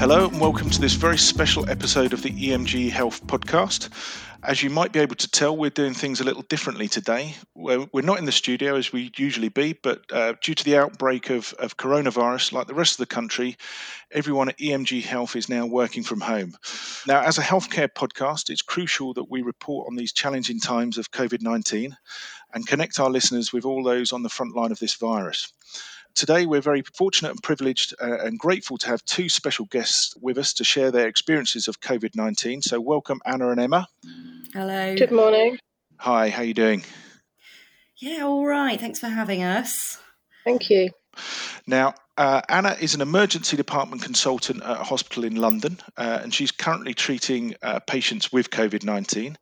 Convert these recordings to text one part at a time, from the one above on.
Hello and welcome to this very special episode of the EMG Health podcast. As you might be able to tell, we're doing things a little differently today. We're not in the studio as we usually be, but due to the outbreak of coronavirus, like the rest of the country, everyone at EMG Health is now working from home. Now, as a healthcare podcast, it's crucial that we report on these challenging times of COVID-19 and connect our listeners with all those on the front line of this virus. Today, we're very fortunate and privileged and grateful to have two special guests with us to share their experiences of COVID-19. So welcome, Anna and Emma. Hello. Good morning. Hi, how are you doing? Yeah, all right. Thanks for having us. Thank you. Now, Anna is an emergency department consultant at a hospital in London, and she's currently treating patients with COVID-19.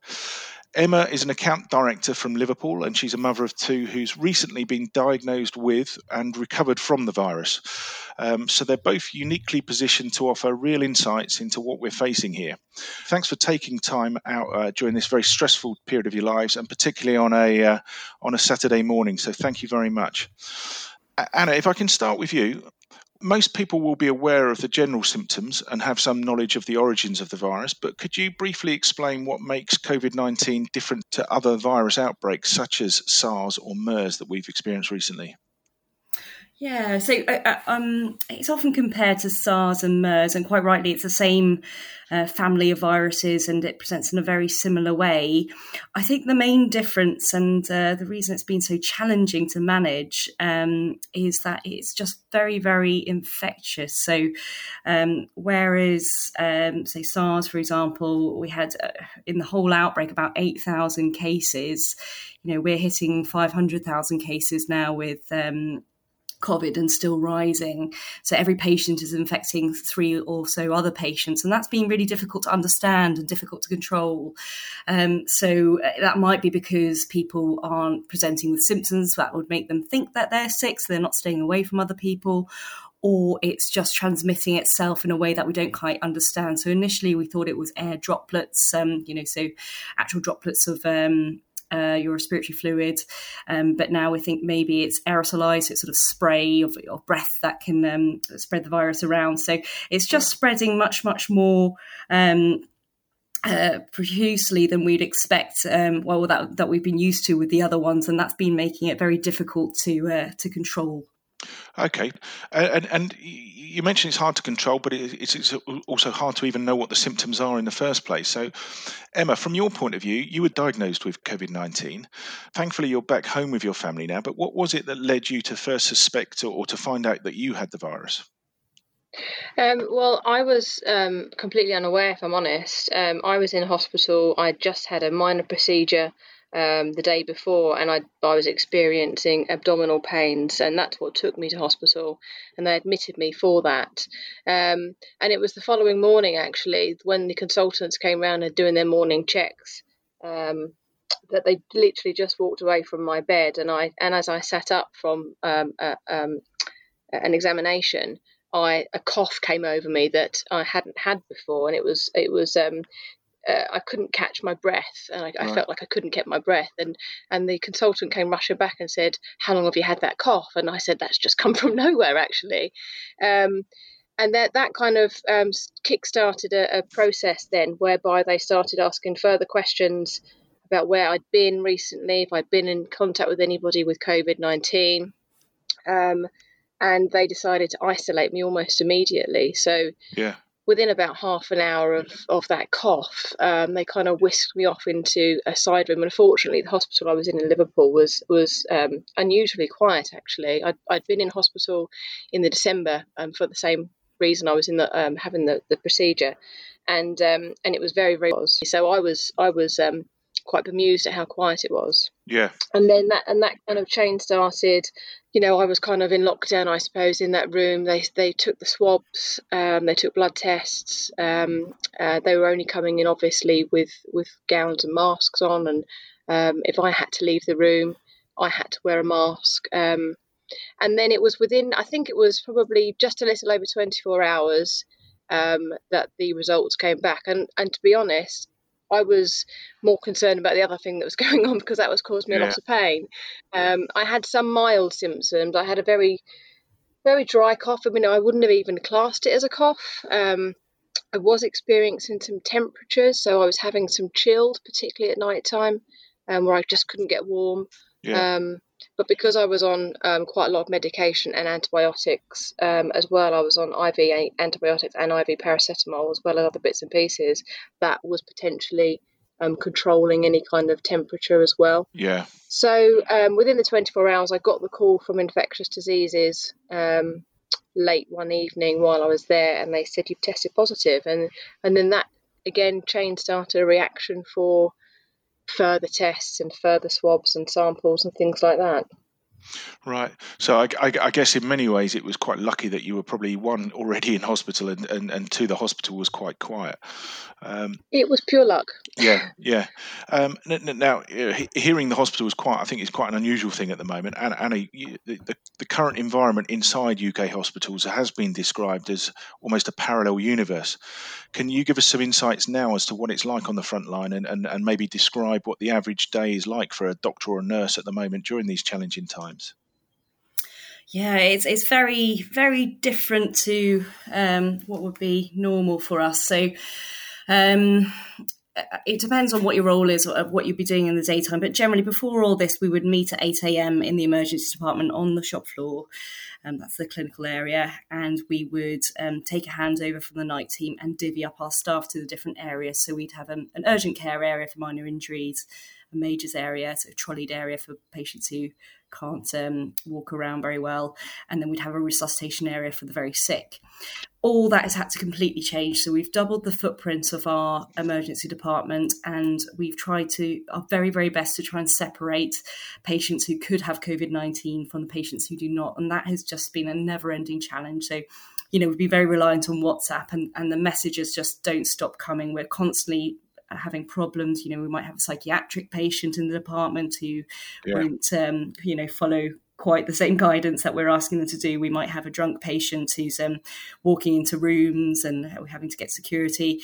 Emma is an account director from Liverpool, and she's a mother of two who's recently been diagnosed with and recovered from the virus. So they're both uniquely positioned to offer real insights into what we're facing here. Thanks for taking time out during this very stressful period of your lives, and particularly on a Saturday morning. So thank you very much. Anna, if I can start with you. Most people will be aware of the general symptoms and have some knowledge of the origins of the virus, but could you briefly explain what makes COVID-19 different to other virus outbreaks such as SARS or MERS that we've experienced recently? Yeah, so it's often compared to SARS and MERS, and quite rightly, it's the same family of viruses, and it presents in a very similar way. I think the main difference, and the reason it's been so challenging to manage, is that it's just very, very infectious. So whereas, say, SARS, for example, we had in the whole outbreak about 8,000 cases. You know, we're hitting 500,000 cases now with COVID and still rising. So every patient is infecting three or so other patients, and that's been really difficult to understand and difficult to control. So that might be because people aren't presenting with symptoms that would make them think that they're sick, so they're not staying away from other people, or it's just transmitting itself in a way that we don't quite understand. So initially we thought it was air droplets, so actual droplets of your respiratory fluid, but now we think maybe it's aerosolized, so it's sort of spray of breath that can spread the virus around. So it's just spreading much more profusely than we'd expect, that we've been used to with the other ones, and that's been making it very difficult to control. Okay, and you mentioned it's hard to control, but it's also hard to even know what the symptoms are in the first place. So, Emma, from your point of view, you were diagnosed with COVID-19. Thankfully, you're back home with your family now, but what was it that led you to first suspect or to find out that you had the virus? Well, I was completely unaware, if I'm honest. I was in hospital. I just had a minor procedure the day before, and I was experiencing abdominal pains, and that's what took me to hospital, and they admitted me for that. And it was the following morning, actually, when the consultants came round and doing their morning checks, that they literally just walked away from my bed, and as I sat up from an examination, a cough came over me that I hadn't had before, and it was. I couldn't catch my breath, and I felt like I couldn't get my breath. And the consultant came rushing back and said, "How long have you had that cough?" And I said, "That's just come from nowhere, actually." And that kind of kick-started a process then, whereby they started asking further questions about where I'd been recently, if I'd been in contact with anybody with COVID-19. And they decided to isolate me almost immediately. So yeah. Within about half an hour of that cough, they kind of whisked me off into a side room. Unfortunately, the hospital I was in Liverpool was unusually quiet, actually. I'd been in hospital in the December for the same reason I was in having the procedure, and it was very, very loud. So I was quite bemused at how quiet it was. Yeah. And then that kind of chain started. You know, I was kind of in lockdown, I suppose, in that room. They took the swabs, they took blood tests. They were only coming in, obviously, with gowns and masks on. And if I had to leave the room, I had to wear a mask. And then it was within, I think it was probably just a little over 24 hours that the results came back. And to be honest, I was more concerned about the other thing that was going on, because that was causing me a lot of pain. I had some mild symptoms. I had a very very dry cough. I mean, I wouldn't have even classed it as a cough. I was experiencing some temperatures, so I was having some chills, particularly at night time, where I just couldn't get warm. Yeah. But because I was on quite a lot of medication and antibiotics as well, I was on IV antibiotics and IV paracetamol as well as other bits and pieces, that was potentially controlling any kind of temperature as well. Yeah. So within the 24 hours, I got the call from infectious diseases late one evening while I was there, and they said, you've tested positive. And then that, again, chain started a reaction for further tests and further swabs and samples and things like that. Right. So I guess in many ways it was quite lucky that you were probably, one, already in hospital, and two, the hospital was quite quiet. It was pure luck. Yeah, yeah. Now, hearing the hospital was quiet, I think is quite an unusual thing at the moment. And Anna, the current environment inside UK hospitals has been described as almost a parallel universe. Can you give us some insights now as to what it's like on the front line, and maybe describe what the average day is like for a doctor or a nurse at the moment during these challenging times? Yeah, it's very, very different to what would be normal for us. So it depends on what your role is or what you'd be doing in the daytime. But generally, before all this, we would meet at 8 a.m. in the emergency department on the shop floor. That's the clinical area. And we would take a handover from the night team and divvy up our staff to the different areas. So we'd have an urgent care area for minor injuries, a majors area, so a trolleyed area for patients who can't walk around very well, and then we'd have a resuscitation area for the very sick. All that has had to completely change, so we've doubled the footprint of our emergency department, and we've tried to our very, very best to try and separate patients who could have COVID-19 from the patients who do not, and that has just been a never-ending challenge. So we'd be very reliant on WhatsApp, and the messages just don't stop coming. We're constantly having problems. We might have a psychiatric patient in the department who won't, follow quite the same guidance that we're asking them to do. We might have a drunk patient who's walking into rooms and we're having to get security.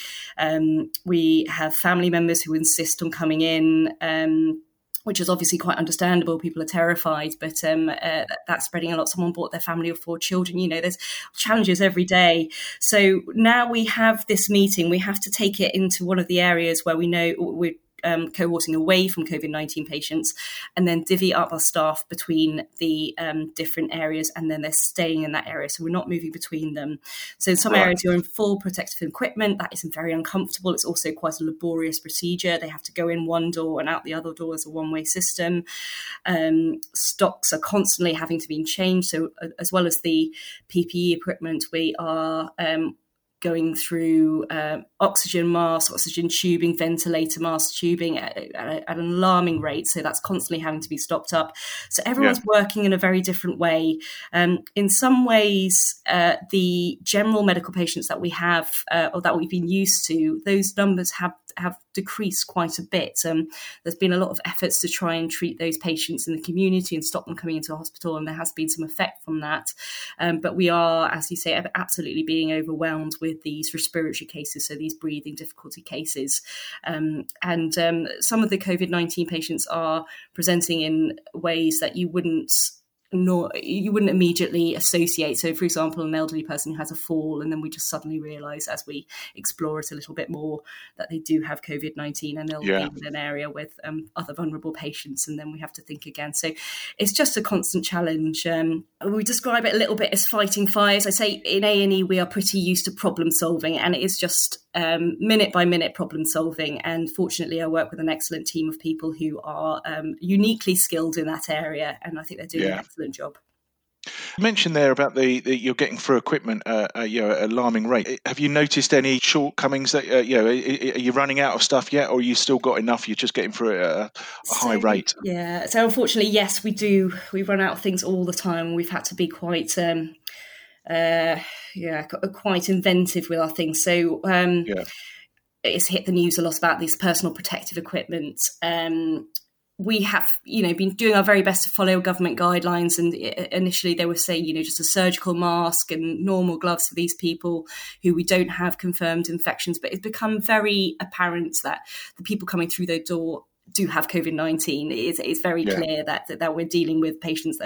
We have family members who insist on coming in, which is obviously quite understandable. People are terrified, but that's spreading a lot. Someone brought their family of 4 children. There's challenges every day. So now we have this meeting. We have to take it into one of the areas where we know we're cohorting away from COVID-19 patients, and then divvy up our staff between the different areas, and then they're staying in that area. So we're not moving between them. So in some areas you're in full protective equipment. That isn't very uncomfortable. It's also quite a laborious procedure. They have to go in one door and out the other door. It's a one-way system. Stocks are constantly having to be changed. So as well as the PPE equipment, we are going through oxygen masks, oxygen tubing, ventilator masks, tubing at an alarming rate. So that's constantly having to be stocked up. So everyone's working in a very different way. In some ways, the general medical patients that we have or that we've been used to, those numbers have decreased quite a bit. There's been a lot of efforts to try and treat those patients in the community and stop them coming into the hospital, and there has been some effect from that. But we are, as you say, absolutely being overwhelmed with these respiratory cases, so these breathing difficulty cases. And some of the COVID-19 patients are presenting in ways that you wouldn't immediately associate. So, for example, an elderly person who has a fall, and then we just suddenly realise as we explore it a little bit more that they do have COVID-19, and they'll be in an area with other vulnerable patients, and then we have to think again. So it's just a constant challenge. We describe it a little bit as fighting fires. I say in A&E we are pretty used to problem solving, and it is just minute by minute problem solving. And fortunately, I work with an excellent team of people who are uniquely skilled in that area, and I think they're doing an excellent job. You mentioned there about the you're getting through equipment at alarming rate. Have you noticed any shortcomings that are you running out of stuff yet, or you still got enough, you're just getting through at a high rate? Yeah, so unfortunately, yes, we do. We run out of things all the time. We've had to be quite quite inventive with our things. So it's hit the news a lot about these personal protective equipment. We have, been doing our very best to follow government guidelines. And initially they were saying, just a surgical mask and normal gloves for these people who we don't have confirmed infections. But it's become very apparent that the people coming through their door do have COVID-19, it's very clear that we're dealing with patients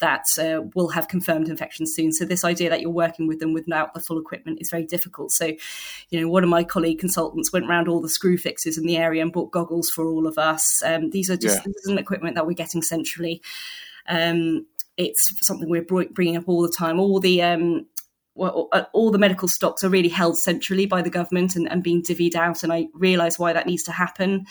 that will have confirmed infections soon. So this idea that you're working with them without the full equipment is very difficult. So, you know, one of my colleague consultants went around all the screw fixes in the area and bought goggles for all of us. These are just this isn't equipment that we're getting centrally. It's something we're bringing up all the time. All the medical stocks are really held centrally by the government and being divvied out. And I realise why that needs to happen.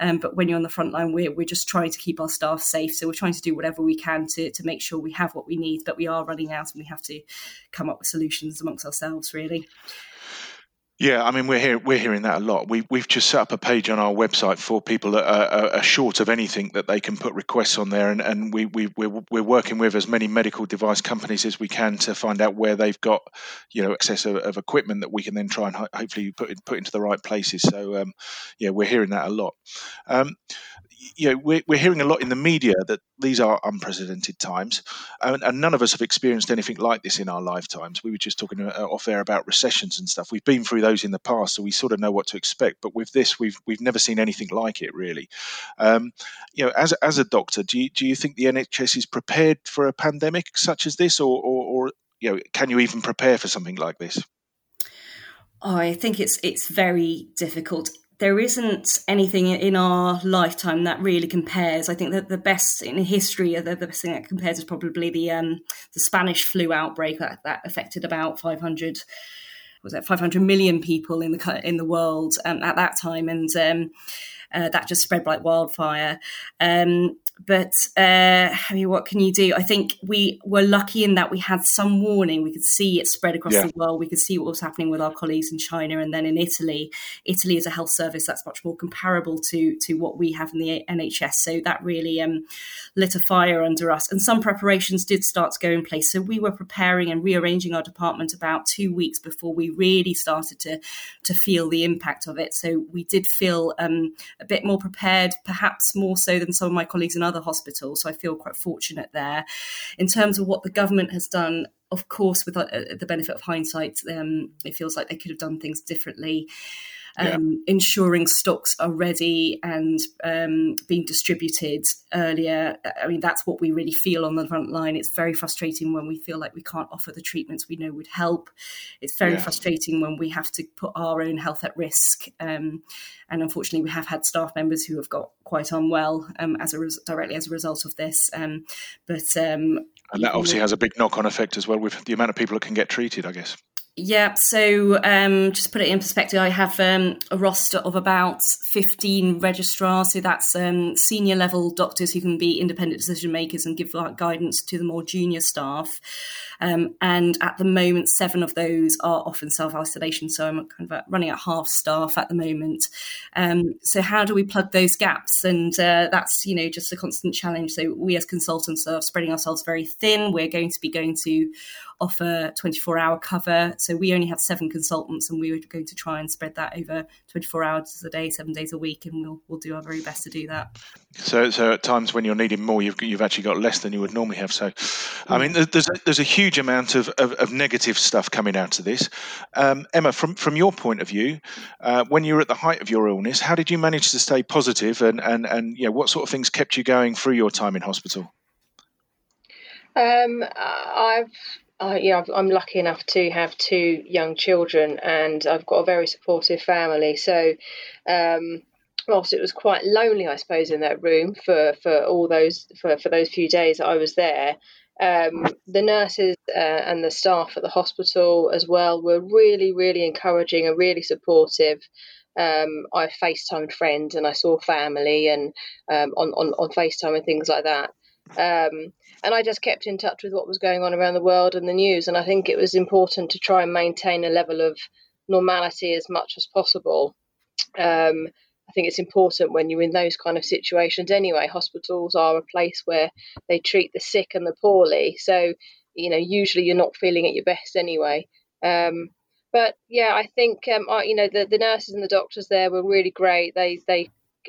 But when you're on the front line, we're just trying to keep our staff safe. So we're trying to do whatever we can to make sure we have what we need. But we are running out and we have to come up with solutions amongst ourselves, really. Yeah, I mean, we're hearing that a lot. We've just set up a page on our website for people that are short of anything that they can put requests on there, and we're working with as many medical device companies as we can to find out where they've got, you know, excess of equipment that we can then try and hopefully put into the right places. So, we're hearing that a lot. You know, we're hearing a lot in the media that these are unprecedented times, and none of us have experienced anything like this in our lifetimes. We were just talking off air about recessions and stuff. We've been through those in the past, so we sort of know what to expect. But with this, we've never seen anything like it, really. You know, as a doctor, do you think the NHS is prepared for a pandemic such as this, or you know, can you even prepare for something like this? Oh, I think it's very difficult. There isn't anything in our lifetime that really compares. I think that the best in history, the best thing that compares is probably the Spanish flu outbreak that affected about 500 million people in the world at that time, and that just spread like wildfire. But I mean, what can you do? I think we were lucky in that we had some warning. We could see it spread across the world. We could see what was happening with our colleagues in China and then in Italy. Italy is a health service that's much more comparable to what we have in the NHS. So that really lit a fire under us. And some preparations did start to go in place. So we were preparing and rearranging our department about 2 weeks before we really started to feel the impact of it. So we did feel a bit more prepared, perhaps more so than some of my colleagues in other hospitals, so I feel quite fortunate there. In terms of what the government has done, of course, with the benefit of hindsight, it feels like they could have done things differently. Ensuring stocks are ready and being distributed earlier. I mean, that's what we really feel on the front line. It's very frustrating when we feel like we can't offer the treatments we know would help. It's very frustrating when we have to put our own health at risk. And unfortunately, we have had staff members who have got quite unwell directly as a result of this. And that obviously has a big knock-on effect as well with the amount of people that can get treated, I guess. Yeah, so just put it in perspective, I have a roster of about 15 registrars, so that's senior level doctors who can be independent decision makers and give guidance to the more junior staff. And at the moment, 7 of those are off in self-isolation, so I'm kind of running at half staff at the moment. So how do we plug those gaps? And that's, you know, just a constant challenge. So we as consultants are spreading ourselves very thin. We're going to be going to offer 24-hour cover. So we only have 7 consultants and we were going to try and spread that over 24 hours a day, 7 days a week, and we'll do our very best to do that. So at times when you're needing more, you've actually got less than you would normally have. So, I mean, there's a huge amount of negative stuff coming out of this. Emma, from your point of view, when you were at the height of your illness, how did you manage to stay positive and you know, what sort of things kept you going through your time in hospital? I'm lucky enough to have 2 young children and I've got a very supportive family. So whilst it was quite lonely, I suppose, in that room for those few days that I was there, the nurses and the staff at the hospital as well were really, really encouraging and really supportive. I FaceTimed friends and I saw family and on FaceTime and things like that. And I just kept in touch with what was going on around the world and the news. And I think it was important to try and maintain a level of normality as much as possible. I think it's important when you're in those kind of situations anyway. Hospitals are a place where they treat the sick and the poorly. So, you know, usually you're not feeling at your best anyway. But, yeah, I think, you know, the nurses and the doctors there were really great. They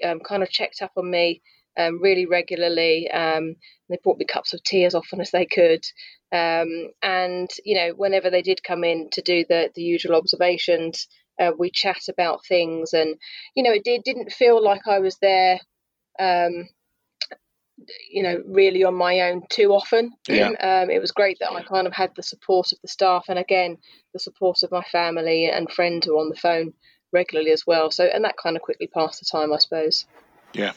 kind of checked up on me really regularly. They brought me cups of tea as often as they could. And, you know, whenever they did come in to do the usual observations, we chat about things. And, you know, it didn't feel like I was there really on my own too often. Yeah. It was great that I kind of had the support of the staff, and again, the support of my family and friends who were on the phone regularly as well. So, and that kind of quickly passed the time, I suppose. Yeah,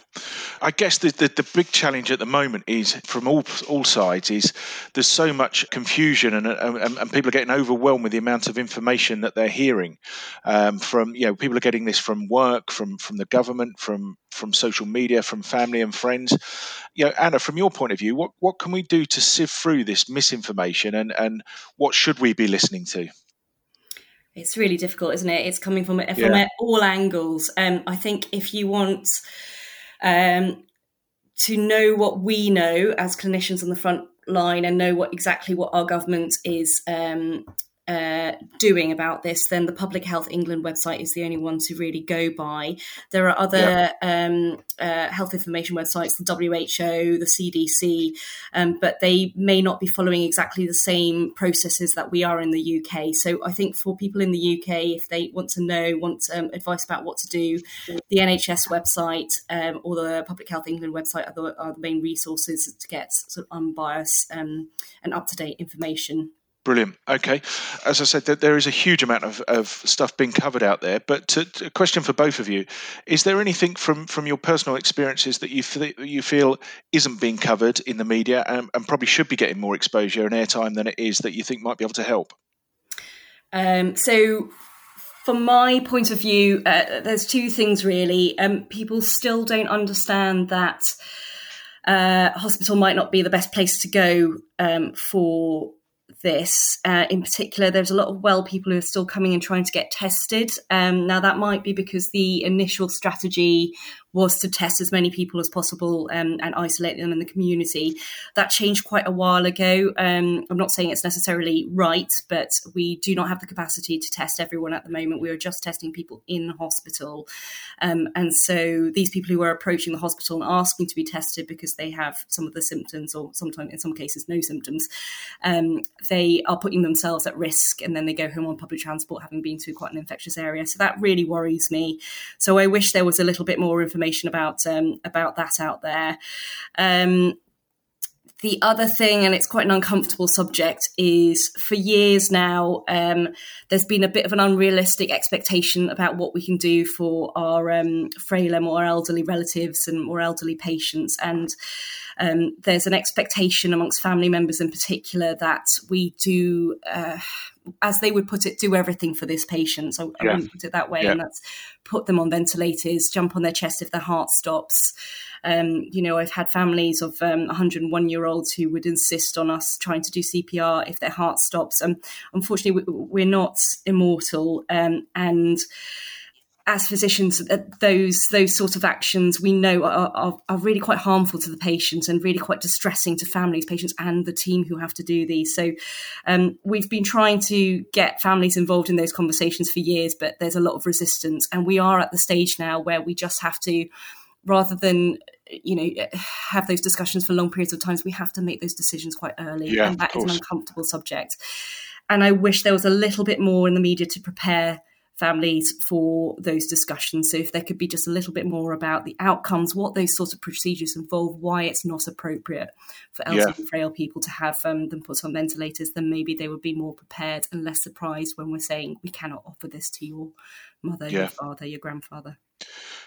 I guess the big challenge at the moment is from all sides is there's so much confusion and people are getting overwhelmed with the amount of information that they're hearing from, people are getting this from work, from the government, from social media, from family and friends. Anna, from your point of view, what can we do to sift through this misinformation and what should we be listening to? It's really difficult, isn't it? It's coming from all angles. I think if you want to know what we know as clinicians on the front line and know exactly what our government is doing about this, then the Public Health England website is the only one to really go by. There are other health information websites, the WHO, the CDC, but they may not be following exactly the same processes that we are in the UK. So I think for people in the UK, if they want advice about what to do, the NHS website or the Public Health England website are the main resources to get sort of unbiased and up-to-date information. Brilliant. Okay. As I said, there is a huge amount of stuff being covered out there, but a question for both of you. Is there anything from your personal experiences that you feel isn't being covered in the media and probably should be getting more exposure and airtime than it is that you think might be able to help? So from my point of view, there's two things really. People still don't understand that hospital might not be the best place to go for this. In particular, there's a lot of people who are still coming and trying to get tested. Now, that might be because the initial strategy was to test as many people as possible and isolate them in the community. That changed quite a while ago. I'm not saying it's necessarily right, but we do not have the capacity to test everyone at the moment. We are just testing people in the hospital. And so these people who are approaching the hospital and asking to be tested because they have some of the symptoms or sometimes in some cases no symptoms, they are putting themselves at risk, and then they go home on public transport having been to quite an infectious area. So that really worries me. So I wish there was a little bit more information about that out there. The other thing, and it's quite an uncomfortable subject, is for years now there's been a bit of an unrealistic expectation about what we can do for our frail and more elderly relatives and more elderly patients. And there's an expectation amongst family members in particular that we do, as they would put it, do everything for this patient. So I wouldn't put it that way. Yeah. And that's put them on ventilators, jump on their chest if their heart stops. I've had families of 101-year-olds who would insist on us trying to do CPR if their heart stops. And unfortunately, we're not immortal. And as physicians, those sort of actions we know are really quite harmful to the patient and really quite distressing to families, patients and the team who have to do these. So we've been trying to get families involved in those conversations for years, but there's a lot of resistance. And we are at the stage now where we just have to, rather than have those discussions for long periods of time, we have to make those decisions quite early. Yeah, and that is an uncomfortable subject. And I wish there was a little bit more in the media to prepare families for those discussions. So if there could be just a little bit more about the outcomes, what those sorts of procedures involve, why it's not appropriate for elderly and frail people to have them put on ventilators, then maybe they would be more prepared and less surprised when we're saying we cannot offer this to your mother, your father, your grandfather.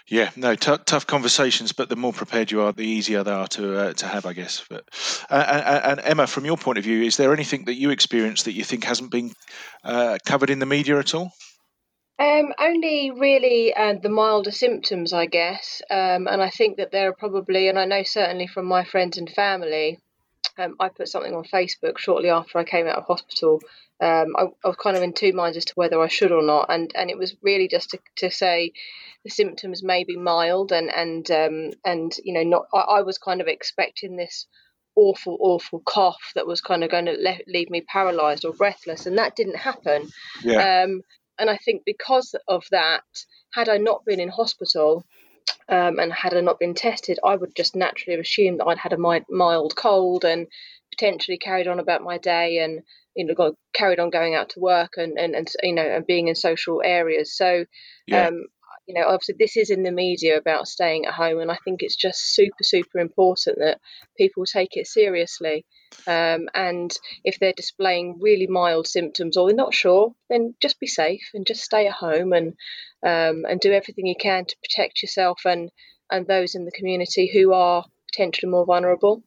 Yeah, no, tough conversations, but the more prepared you are, the easier they are to have, I guess. But and Emma, from your point of view, is there anything that you experienced that you think hasn't been covered in the media at all? Only really the milder symptoms, I guess. And I think that there are probably, and I know certainly from my friends and family, I put something on Facebook shortly after I came out of hospital. I was kind of in two minds as to whether I should or not. And it was really just to say the symptoms may be mild I was kind of expecting this awful cough that was kind of going to leave me paralysed or breathless. And that didn't happen. Yeah. And I think because of that, had I not been in hospital and had I not been tested, I would just naturally have assumed that I'd had a mild cold and potentially carried on about my day and, carried on going out to work and being in social areas. So you know, obviously this is in the media about staying at home, and I think it's just super, super important that people take it seriously. And if they're displaying really mild symptoms or they're not sure, then just be safe and just stay at home and do everything you can to protect yourself and those in the community who are potentially more vulnerable.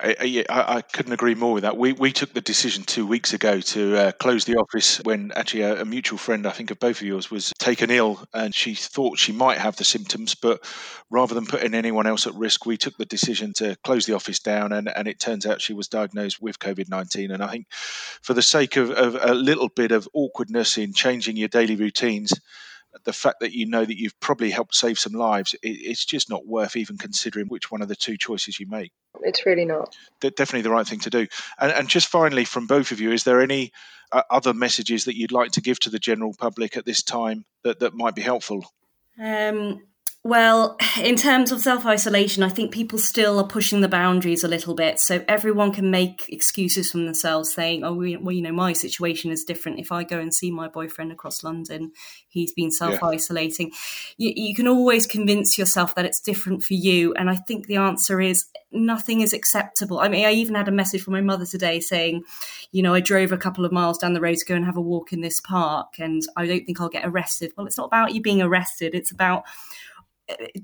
I couldn't agree more with that. We took the decision 2 weeks ago to close the office when actually a mutual friend, I think of both of yours, was taken ill and she thought she might have the symptoms, but rather than putting anyone else at risk, we took the decision to close the office down, and it turns out she was diagnosed with COVID-19. And I think for the sake of a little bit of awkwardness in changing your daily routines, the fact that you know that you've probably helped save some lives, it's just not worth even considering which one of the two choices you make. It's really not. Definitely the right thing to do. And just finally, from both of you, is there any other messages that you'd like to give to the general public at this time that might be helpful? Well, in terms of self-isolation, I think people still are pushing the boundaries a little bit. So everyone can make excuses from themselves saying, oh, well, you know, my situation is different. If I go and see my boyfriend across London, he's been self-isolating. Yeah. You can always convince yourself that it's different for you. And I think the answer is nothing is acceptable. I mean, I even had a message from my mother today saying, you know, I drove a couple of miles down the road to go and have a walk in this park and I don't think I'll get arrested. Well, it's not about you being arrested. It's about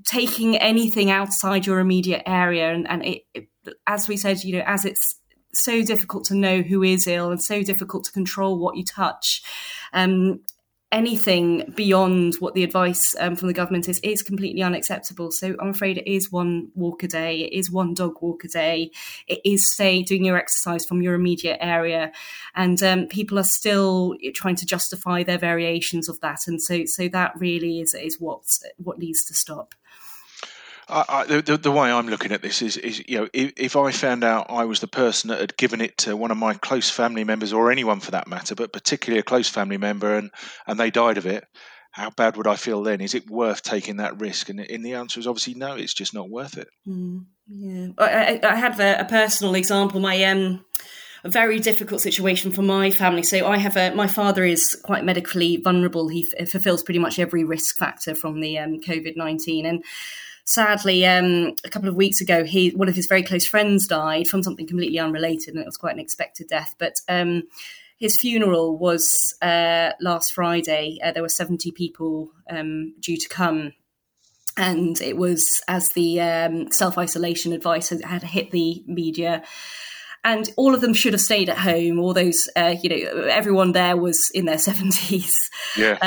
taking anything outside your immediate area. And it, as we said, you know, as it's so difficult to know who is ill and so difficult to control what you touch, anything beyond what the advice from the government is completely unacceptable. So I'm afraid it is one walk a day. It is one dog walk a day. It is, say, doing your exercise from your immediate area. And people are still trying to justify their variations of that. And so that really is what needs to stop. The way I'm looking at this is you know, if I found out I was the person that had given it to one of my close family members, or anyone for that matter, but particularly a close family member, and they died of it, how bad would I feel then? Is it worth taking that risk? And the answer is obviously no, it's just not worth it. Yeah, I have a personal example. My a very difficult situation for my family. So I have my father is quite medically vulnerable. He fulfills pretty much every risk factor from the COVID-19, and sadly, a couple of weeks ago, one of his very close friends died from something completely unrelated, and it was quite an expected death. But his funeral was last Friday. There were 70 people due to come. And it was as the self-isolation advice had hit the media. And all of them should have stayed at home. All those, you know, everyone there was in their 70s. Yeah.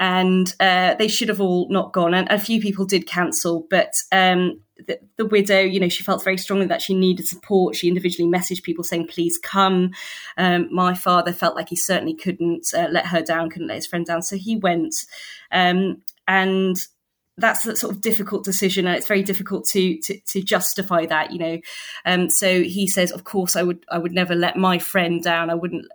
And they should have all not gone. And a few people did cancel. But the widow, you know, she felt very strongly that she needed support. She individually messaged people saying, please come. My father felt like he certainly couldn't let her down, couldn't let his friend down. So he went. And that's a sort of difficult decision, and it's very difficult to justify that, you know. So he says, of course, I would never let my friend down. I wouldn't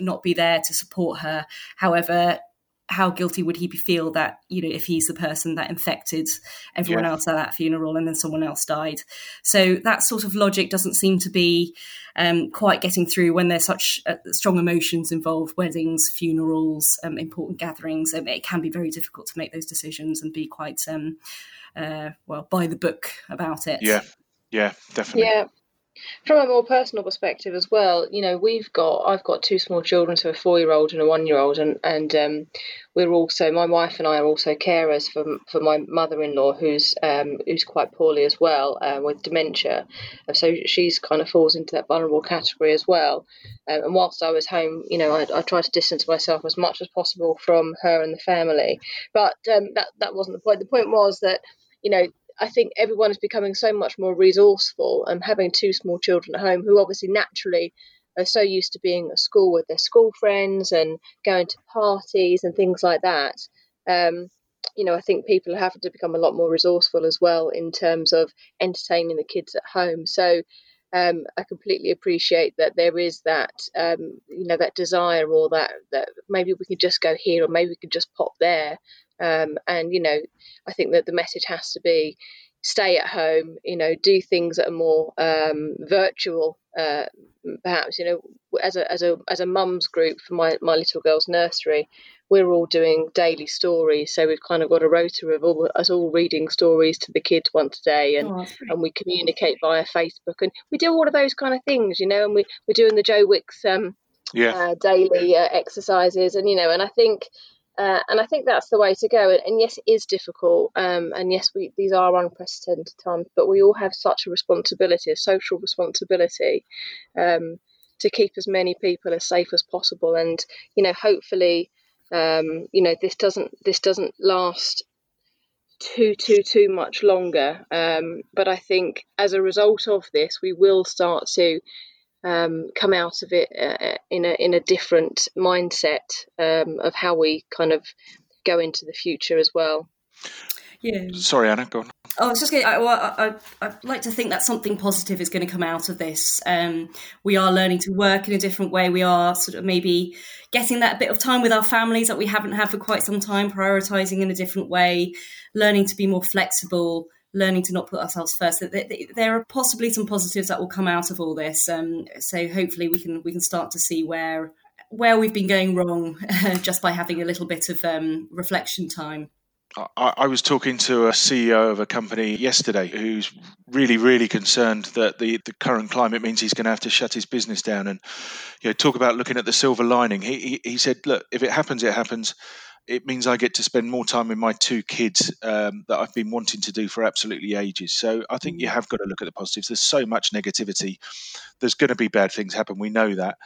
not be there to support her. However, how guilty would he feel that, you know, if he's the person that infected everyone else at that funeral and then someone else died? So that sort of logic doesn't seem to be quite getting through when there's such strong emotions involved, weddings, funerals, important gatherings. It can be very difficult to make those decisions and be quite, by the book about it. Yeah, definitely. Yeah. From a more personal perspective as well, you know, I've got two small children, so a 4-year-old and a 1-year-old, and my wife and I are also carers for my mother-in-law who's quite poorly as well with dementia, and so she's kind of falls into that vulnerable category as well. And whilst I was home, you know, I tried to distance myself as much as possible from her and the family, but that wasn't the point. The point was that, you know, I think everyone is becoming so much more resourceful, and having two small children at home who obviously naturally are so used to being at school with their school friends and going to parties and things like that. You know, I think people are having to become a lot more resourceful as well in terms of entertaining the kids at home. So I completely appreciate that there is that, you know, that desire, or that maybe we could just go here, or maybe we could just pop there. And, you know, I think that the message has to be stay at home, you know, do things that are more virtual perhaps, you know, as a mum's group for my little girl's nursery, we're all doing daily stories. So we've kind of got a rota of us all reading stories to the kids once a day, and we communicate via Facebook, and we do all of those kind of things, you know, and we're doing the Joe Wicks daily exercises, and, you know, and I think that's the way to go. And yes, it is difficult. And yes, these are unprecedented times, but we all have such a responsibility, a social responsibility, to keep as many people as safe as possible. And, you know, hopefully, you know, this doesn't last too much longer. But I think as a result of this, we will start to come out of it in a different mindset of how we kind of go into the future as well. Yeah. Sorry, Anna, go on. Oh, it's just going. I'd like to think that something positive is going to come out of this. We are learning to work in a different way. We are sort of maybe getting that bit of time with our families that we haven't had for quite some time, prioritising in a different way, learning to be more flexible, learning to not put ourselves first. There are possibly some positives that will come out of all this. So hopefully we can start to see where we've been going wrong just by having a little bit of reflection time. I was talking to a CEO of a company yesterday who's really, really concerned that the current climate means he's going to have to shut his business down. And, you know, talk about looking at the silver lining. He said, look, if it happens, it happens. It means I get to spend more time with my two kids that I've been wanting to do for absolutely ages. So I think you have got to look at the positives. There's so much negativity. There's going to be bad things happen. We know that.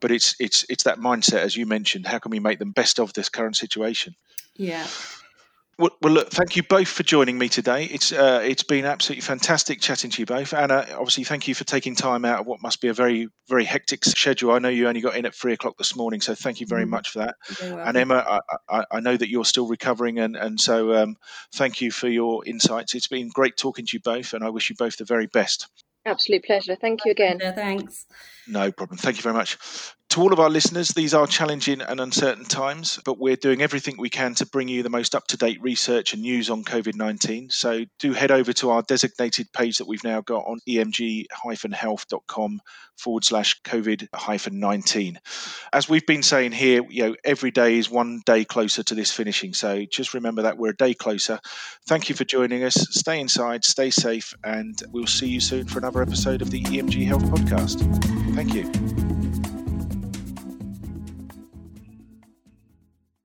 But it's that mindset, as you mentioned. How can we make the best of this current situation? Yeah. Well, look, thank you both for joining me today. It's been absolutely fantastic chatting to you both. Anna, obviously, thank you for taking time out of what must be a very, very hectic schedule. I know you only got in at 3:00 this morning, so thank you very much for that. And Emma, I know that you're still recovering, and so thank you for your insights. It's been great talking to you both, and I wish you both the very best. Absolute pleasure. Thank you again. No, thanks. No problem. Thank you very much. To all of our listeners, these are challenging and uncertain times, but we're doing everything we can to bring you the most up-to-date research and news on COVID-19. So do head over to our designated page that we've now got on emg-health.com/COVID-19. As we've been saying here, you know, every day is one day closer to this finishing. So just remember that we're a day closer. Thank you for joining us. Stay inside, stay safe, and we'll see you soon for another episode of the EMG Health Podcast. Thank you.